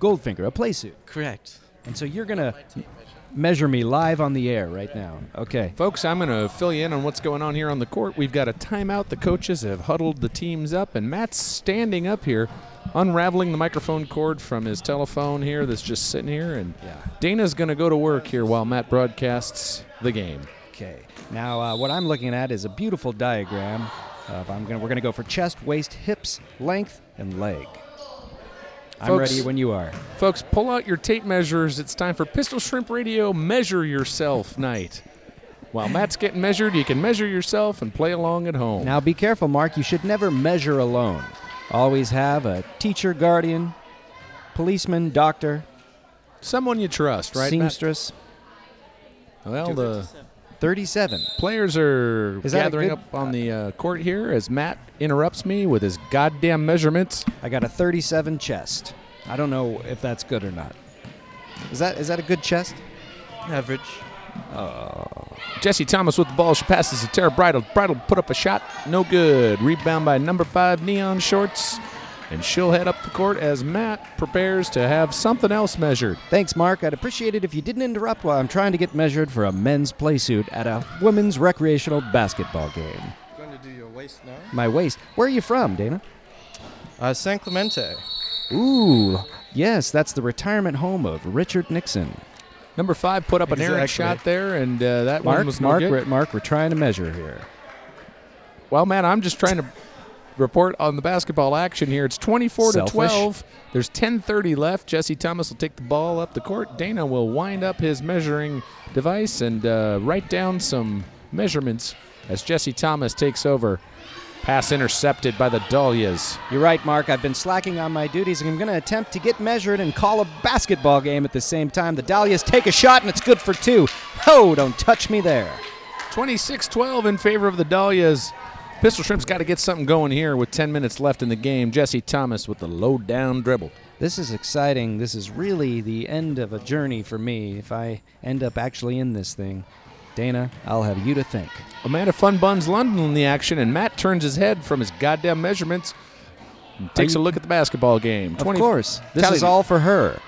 Goldfinger, a play suit. Correct. And so you're going to... measure me live on the air right now. Okay. Folks, I'm going to fill you in on what's going on here on the court. We've got a timeout. The coaches have huddled the teams up, and Matt's standing up here, unraveling the microphone cord from his telephone here that's just sitting here. And Dana's going to go to work here while Matt broadcasts the game. Okay. Now, what I'm looking at is a beautiful diagram. We're going to go for chest, waist, hips, length, and leg. Folks, I'm ready when you are. Folks, pull out your tape measures. It's time for Pistol Shrimp Radio Measure Yourself Night. While Matt's getting measured, you can measure yourself and play along at home. Now be careful, Mark. You should never measure alone. Always have a teacher, guardian, policeman, doctor. Someone you trust, right, seamstress. Matt? Well, the 37 players are gathering up on the court here as Matt interrupts me with his goddamn measurements. I got a 37 chest. I don't know if that's good or not. Is that a good chest? Average. Jesse Thomas with the ball. She passes to Tara Bridle. Bridle put up a shot. No good. Rebound by number 5, Neon Shorts. And she'll head up the court as Matt prepares to have something else measured. Thanks, Mark. I'd appreciate it if you didn't interrupt while I'm trying to get measured for a men's play suit at a women's recreational basketball game. Going to do your waist now? My waist. Where are you from, Dana? San Clemente. Ooh, yes, that's the retirement home of Richard Nixon. Number 5 put up an errant shot there, and that one was no good. Mark, we're trying to measure here. Well, Matt, I'm just trying to... report on the basketball action here. It's 24 to 12. There's 10:30 left. Jesse Thomas will take the ball up the court. Dana will wind up his measuring device and write down some measurements as Jesse Thomas takes over. Pass intercepted by the Dahlias. You're right, Mark. I've been slacking on my duties, and I'm going to attempt to get measured and call a basketball game at the same time. The Dahlias take a shot, and it's good for two. Oh, don't touch me there. 26-12 in favor of the Dahlias. Pistol Shrimp's got to get something going here with 10 minutes left in the game. Jesse Thomas with the low-down dribble. This is exciting. This is really the end of a journey for me if I end up actually in this thing. Dana, I'll have you to think. Amanda Funbuns Lund in the action, and Matt turns his head from his goddamn measurements and takes a look at the basketball game. Of course. This is all for her.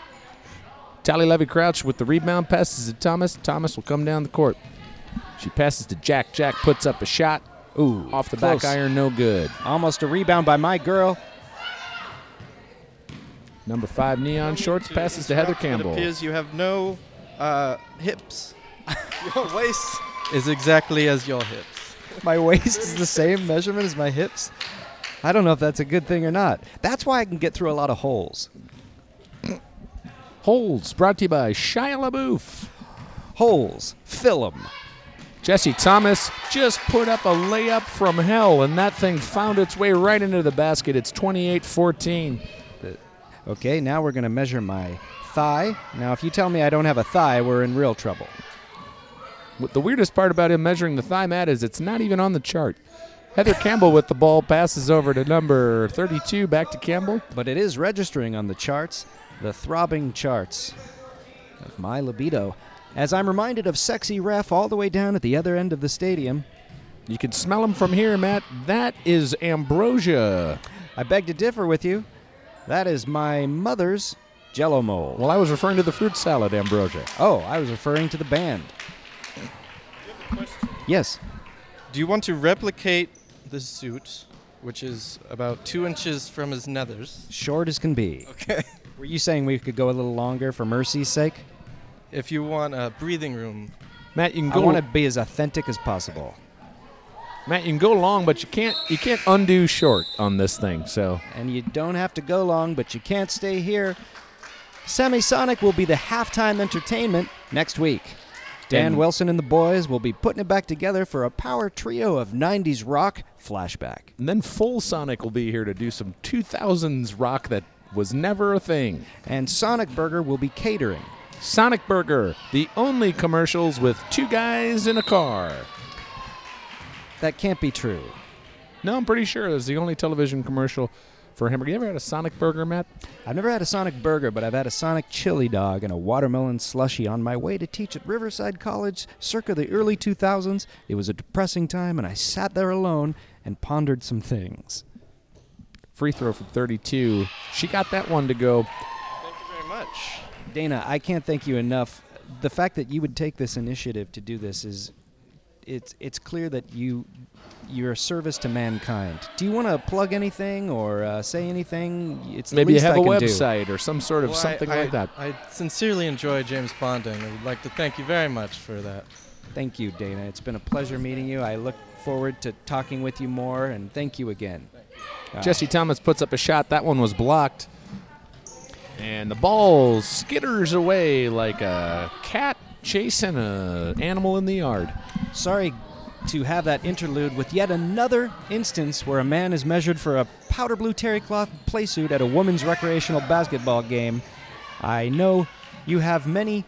Tally Levy-Krauch with the rebound, passes to Thomas. Thomas will come down the court. She passes to Jack. Jack puts up a shot. Ooh, off the close. Back iron, no good. Almost a rebound by my girl. Number 5, Neon Shorts, passes to Heather Campbell. It appears you have no hips. Your waist is exactly as your hips. My waist is the same measurement as my hips? I don't know if that's a good thing or not. That's why I can get through a lot of holes. Holes brought to you by Shia LaBeouf. Holes, fill them. Jesse Thomas just put up a layup from hell, and that thing found its way right into the basket. It's 28-14. Okay, now we're going to measure my thigh. Now, if you tell me I don't have a thigh, we're in real trouble. The weirdest part about him measuring the thigh, Matt, is it's not even on the chart. Heather Campbell with the ball, passes over to number 32, back to Campbell. But it is registering on the charts, the throbbing charts of my libido. As I'm reminded of Sexy Ref all the way down at the other end of the stadium. You can smell them from here, Matt. That is ambrosia. I beg to differ with you. That is my mother's Jell-O mold. Well, I was referring to the fruit salad ambrosia. Oh, I was referring to the band. Do you have a question? Yes. Do you want to replicate the suit, which is about 2 inches from his nethers? Short as can be. Okay. Were you saying we could go a little longer for mercy's sake? If you want a breathing room, Matt, you can go. I want to be as authentic as possible. Matt, you can go long, but you can't undo short on this thing. So. And you don't have to go long, but you can't stay here. Semisonic will be the halftime entertainment next week. Dan Wilson and the boys will be putting it back together for a power trio of 90s rock flashback. And then Full Sonic will be here to do some 2000s rock that was never a thing. And Sonic Burger will be catering. Sonic Burger, the only commercials with two guys in a car. That can't be true. No, I'm pretty sure it was the only television commercial for a hamburger. You ever had a Sonic Burger, Matt? I've never had a Sonic Burger, but I've had a Sonic chili dog and a watermelon slushie on my way to teach at Riverside College circa the early 2000s. It was a depressing time, and I sat there alone and pondered some things. Free throw from 32. She got that one to go. Thank you very much. Dana, I can't thank you enough. The fact that you would take this initiative to do this is, it's clear that you're a service to mankind. Do you want to plug anything or say anything? It's the maybe least you have I a website do. Or some sort of well, something I, like that. I sincerely enjoy James Bonding. I would like to thank you very much for that. Thank you, Dana. It's been a pleasure meeting you. I look forward to talking with you more, and thank you again. Thank you. Jesse Thomas puts up a shot. That one was blocked. And the ball skitters away like a cat chasing an animal in the yard. Sorry to have that interlude with yet another instance where a man is measured for a powder blue terry cloth play suit at a woman's recreational basketball game. I know you have many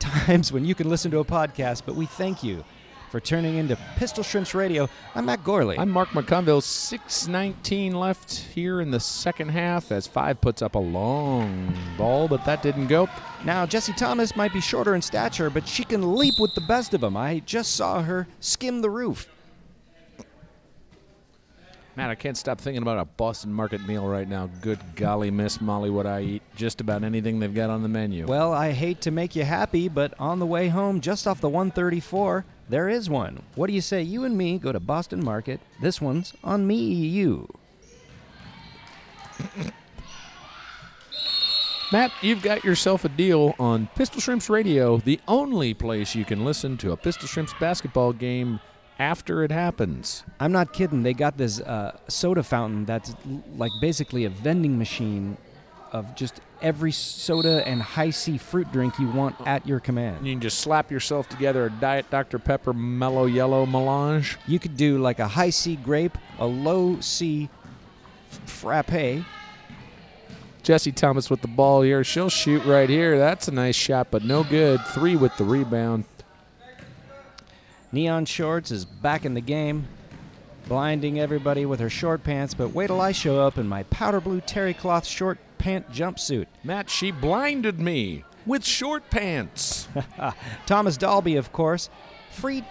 times when you can listen to a podcast, but we thank you for turning into Pistol Shrimps Radio. I'm Matt Gourley. I'm Mark McConville. 6:19 left here in the second half as 5 puts up a long ball, but that didn't go. Now, Jesse Thomas might be shorter in stature, but she can leap with the best of them. I just saw her skim the roof. Matt, I can't stop thinking about a Boston Market meal right now. Good golly, Miss Molly, would I eat just about anything they've got on the menu. Well, I hate to make you happy, but on the way home, just off the 134, there is one. What do you say you and me go to Boston Market? This one's on me, you. Matt, you've got yourself a deal on Pistol Shrimps Radio, the only place you can listen to a Pistol Shrimps basketball game after it happens. I'm not kidding. They got this soda fountain that's like basically a vending machine of just every soda and high C fruit drink you want at your command. You can just slap yourself together a Diet Dr. Pepper Mellow Yellow melange. You could do like a high C grape, a low C frappe. Jesse Thomas with the ball here. She'll shoot right here. That's a nice shot, but no good. Three with the rebound. Neon Shorts is back in the game, blinding everybody with her short pants, but wait till I show up in my powder blue terry cloth short pant jumpsuit. Matt, she blinded me with short pants. Thomas Dolby, of course. Free.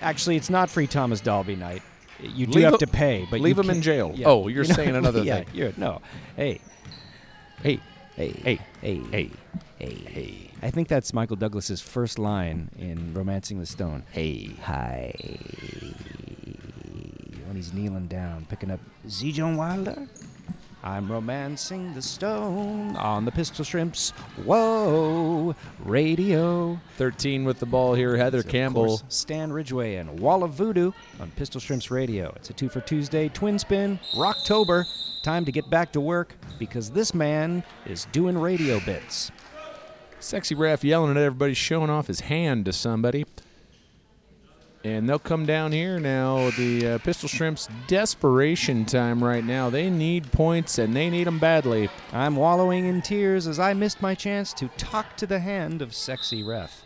Actually, it's not free Thomas Dolby night. You do have to pay. But leave him in jail. Yeah. Oh, you're saying another thing. No. Hey. I think that's Michael Douglas's first line in Romancing the Stone. Hey. Hi. When he's kneeling down, picking up Z. John Wilder. I'm romancing the stone on the Pistol Shrimps. Whoa, radio. 13 with the ball here, Heather Campbell. Course, Stan Ridgway and Wall of Voodoo on Pistol Shrimps Radio. It's a 2 for Tuesday, Twin Spin, Rocktober. Time to get back to work because this man is doing radio bits. Sexy Raph yelling at everybody, showing off his hand to somebody. And they'll come down here now. The Pistol Shrimps, desperation time right now. They need points, and they need them badly. I'm wallowing in tears as I missed my chance to talk to the hand of Sexy Ref.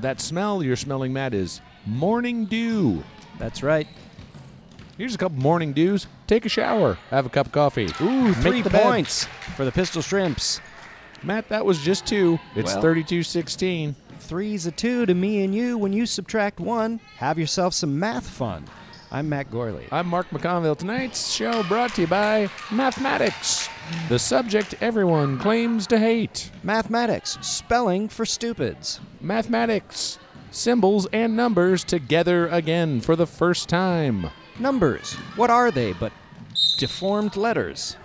That smell you're smelling, Matt, is morning dew. That's right. Here's a couple morning dews. Take a shower. Have a cup of coffee. Ooh, 3 points for the Pistol Shrimps. Matt, that was just 2. It's 32-16. 3's a 2 to me and you. When you subtract 1, have yourself some math fun. I'm Matt Gourley. I'm Mark McConville. Tonight's show brought to you by mathematics, the subject everyone claims to hate. Mathematics, spelling for stupids. Mathematics, symbols and numbers together again for the first time. Numbers, what are they but deformed letters?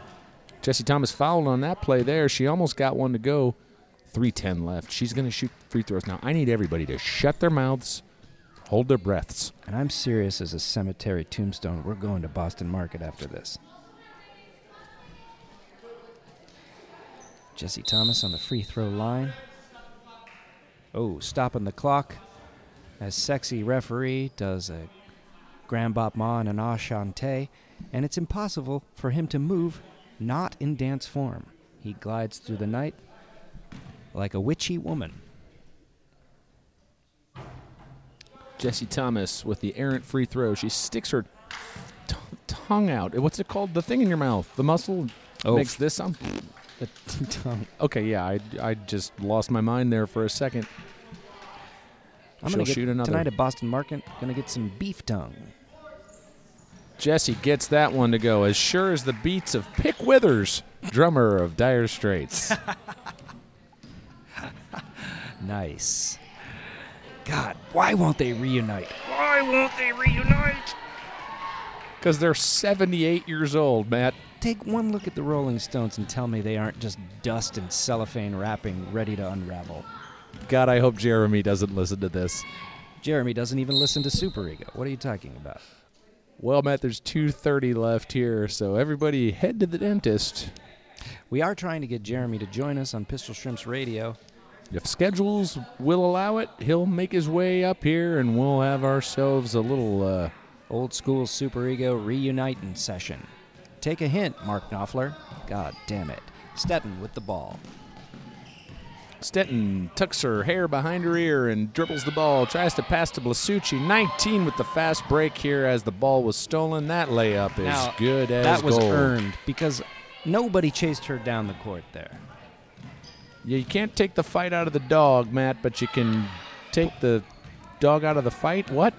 Jesse Thomas fouled on that play there. She almost got one to go. 3:10 left. She's going to shoot free throws. Now, I need everybody to shut their mouths, hold their breaths. And I'm serious as a cemetery tombstone. We're going to Boston Market after this. Jesse Thomas on the free throw line. Oh, stopping the clock as Sexy Referee does a Grand Bop Ma and an Ashante, and it's impossible for him to move not in dance form. He glides through the night like a witchy woman. Jesse Thomas with the errant free throw. She sticks her tongue out. What's it called? The thing in your mouth. The muscle makes this something. The tongue. Okay, yeah, I just lost my mind there for a second. I'm going to shoot another. Tonight at Boston Market, going to get some beef tongue. Jesse gets that one to go, as sure as the beats of Pick Withers, drummer of Dire Straits. Nice. God, why won't they reunite? Why won't they reunite? Because they're 78 years old, Matt. Take one look at the Rolling Stones and tell me they aren't just dust and cellophane wrapping ready to unravel. God, I hope Jeremy doesn't listen to this. Jeremy doesn't even listen to Super Ego. What are you talking about? Well, Matt, there's 2:30 left here, so everybody head to the dentist. We are trying to get Jeremy to join us on Pistol Shrimps Radio. If schedules will allow it, he'll make his way up here, and we'll have ourselves a little old-school Super Ego reuniting session. Take a hint, Mark Knopfler. God damn it. Stetton with the ball. Stetton tucks her hair behind her ear and dribbles the ball, tries to pass to Blasucci. 19 with the fast break here as the ball was stolen. That layup is now, good as that was gold. Earned because nobody chased her down the court there. Yeah, you can't take the fight out of the dog, Matt, but you can take the dog out of the fight. What?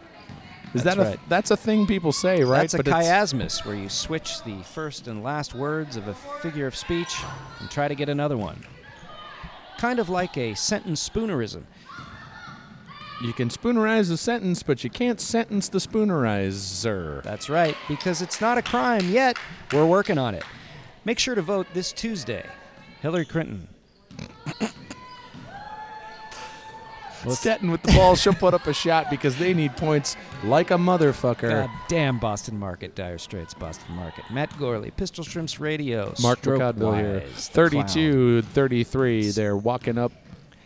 Is that's that right. That's a thing people say, right? That's a chiasmus, where you switch the first and last words of a figure of speech and try to get another one. Kind of like a sentence spoonerism. You can spoonerize a sentence, but you can't sentence the spoonerizer. That's right, because it's not a crime yet. We're working on it. Make sure to vote this Tuesday. Hillary Clinton. Stetton with the ball. She'll put up a shot because they need points like a motherfucker. God damn Boston Market, Dire Straits, Boston Market. Matt Gourley, Pistol Shrimps Radio. Mark McConville here. 32-33. They're walking up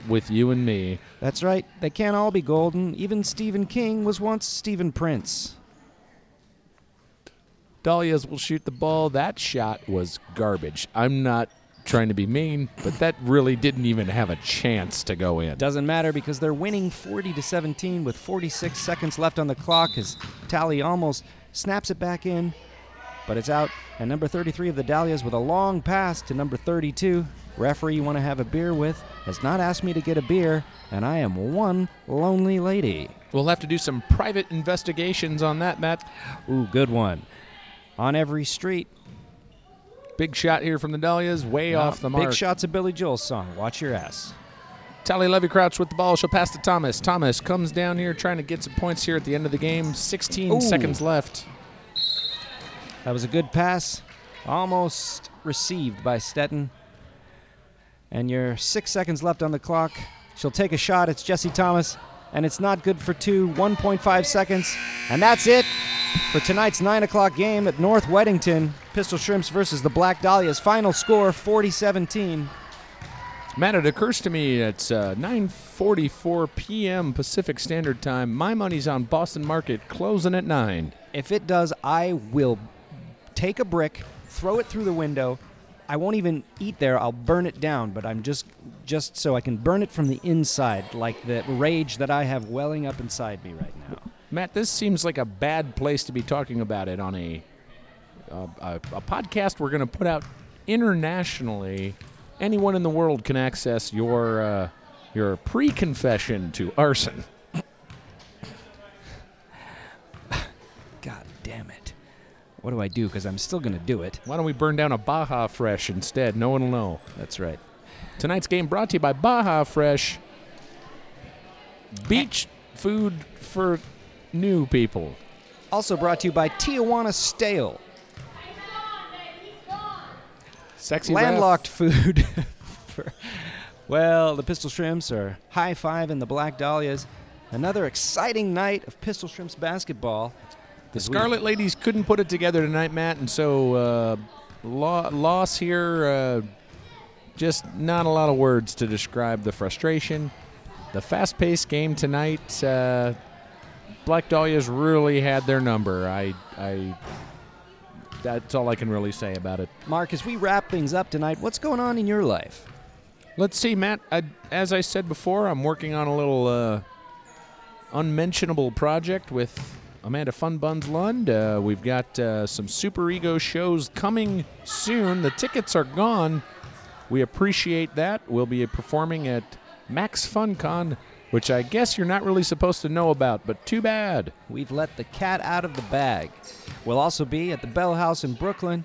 with you and me. That's right. They can't all be golden. Even Stephen King was once Stephen Prince. Dahlias will shoot the ball. That shot was garbage. I'm not trying to be mean, but that really didn't even have a chance to go in. Doesn't matter because they're winning 40-17 with 46 seconds left on the clock as Tally almost snaps it back in, but it's out. And number 33 of the Dahlias with a long pass to number 32. Referee you want to have a beer with has not asked me to get a beer, and I am one lonely lady. We'll have to do some private investigations on that, Matt. Ooh, good one. On every street. Big shot here from the Dahlias, off the mark. Big shot's a Billy Joel song. Watch your ass. Tally Levy-Krauch with the ball. She'll pass to Thomas. Thomas comes down here trying to get some points here at the end of the game. 16 seconds left. That was a good pass. Almost received by Stetton. And you're 6 seconds left on the clock. She'll take a shot. It's Jesse Thomas. And it's not good for two. 1.5 seconds. And that's it for tonight's 9 o'clock game at North Weddington. Pistol Shrimps versus the Black Dahlias. Final score, 40-17. Matt, it occurs to me it's 9:44 p.m. Pacific Standard Time. My money's on Boston Market closing at 9. If it does, I will take a brick, throw it through the window. I won't even eat there. I'll burn it down, but I'm just so I can burn it from the inside, like the rage that I have welling up inside me right now. Matt, this seems like a bad place to be talking about it on a podcast we're going to put out internationally. Anyone in the world can access your pre-confession to arson. God damn it. What do I do? Because I'm still going to do it. Why don't we burn down a Baja Fresh instead? No one will know. That's right. Tonight's game brought to you by Baja Fresh. Beach food for new people. Also brought to you by Tijuana Stale. Sexy landlocked food. The Pistol Shrimps are high-fiving the Black Dahlias. Another exciting night of Pistol Shrimps basketball. The Scarlet Ladies couldn't put it together tonight, Matt, and so loss here. Just not a lot of words to describe the frustration. The fast-paced game tonight. Black Dahlias really had their number. That's all I can really say about it. Mark, as we wrap things up tonight, what's going on in your life? Let's see, Matt. As I said before, I'm working on a little unmentionable project with Amanda Funbuns Lund. We've got some Super Ego shows coming soon. The tickets are gone. We appreciate that. We'll be performing at Max FunCon, which I guess you're not really supposed to know about, but too bad. We've let the cat out of the bag. We'll also be at the Bell House in Brooklyn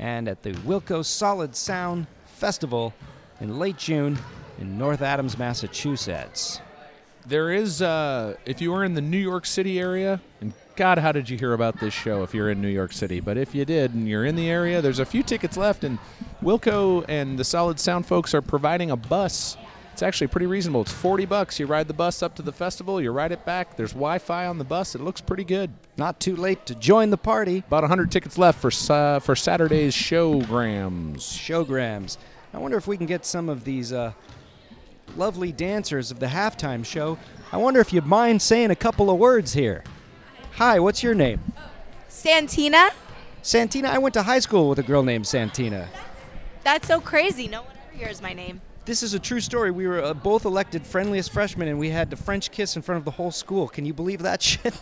and at the Wilco Solid Sound Festival in late June in North Adams, Massachusetts. There is, if you were in the New York City area, and God, how did you hear about this show if you're in New York City? But if you did and you're in the area, there's a few tickets left, and Wilco and the Solid Sound folks are providing a bus. It's actually pretty reasonable. It's $40. You ride the bus up to the festival. You ride it back. There's Wi-Fi on the bus. It looks pretty good. Not too late to join the party. About 100 tickets left for Saturday's showgrams. Showgrams. I wonder if we can get some of these lovely dancers of the halftime show. I wonder if you'd mind saying a couple of words here. Hi, what's your name? Santina. Santina, I went to high school with a girl named Santina. That's so crazy. No one ever hears my name. This is a true story. We were both elected friendliest freshmen, and we had to French kiss in front of the whole school. Can you believe that shit?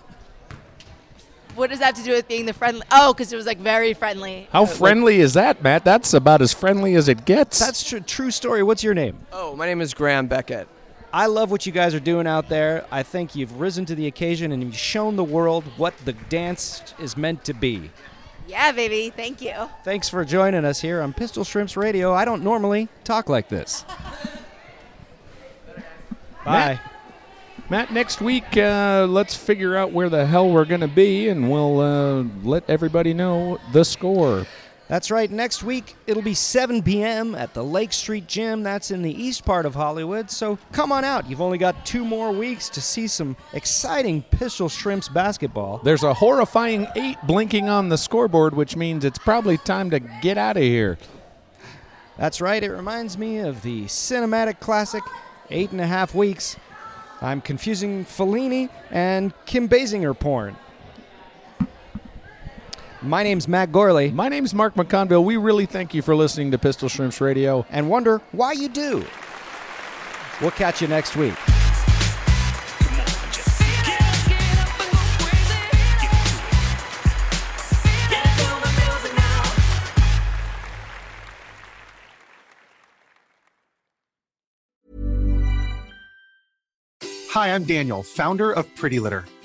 What does that have to do with being the friendly? Oh, because it was, very friendly. How friendly is that, Matt? That's about as friendly as it gets. That's true story. What's your name? Oh, my name is Graham Beckett. I love what you guys are doing out there. I think you've risen to the occasion, and you've shown the world what the dance is meant to be. Yeah, baby. Thank you. Thanks for joining us here on Pistol Shrimps Radio. I don't normally talk like this. Bye. Matt, next week, let's figure out where the hell we're going to be, and we'll let everybody know the score. That's right, next week it'll be 7 p.m. at the Lake Street Gym. That's in the east part of Hollywood, so come on out. You've only got 2 more weeks to see some exciting Pistol Shrimps basketball. There's a horrifying 8 blinking on the scoreboard, which means it's probably time to get out of here. That's right, it reminds me of the cinematic classic, 8.5 Weeks. I'm confusing Fellini and Kim Basinger porn. My name's Matt Gourley. My name's Mark McConville. We really thank you for listening to Pistol Shrimps Radio. And wonder why you do. We'll catch you next week. Hi, I'm Daniel, founder of Pretty Litter.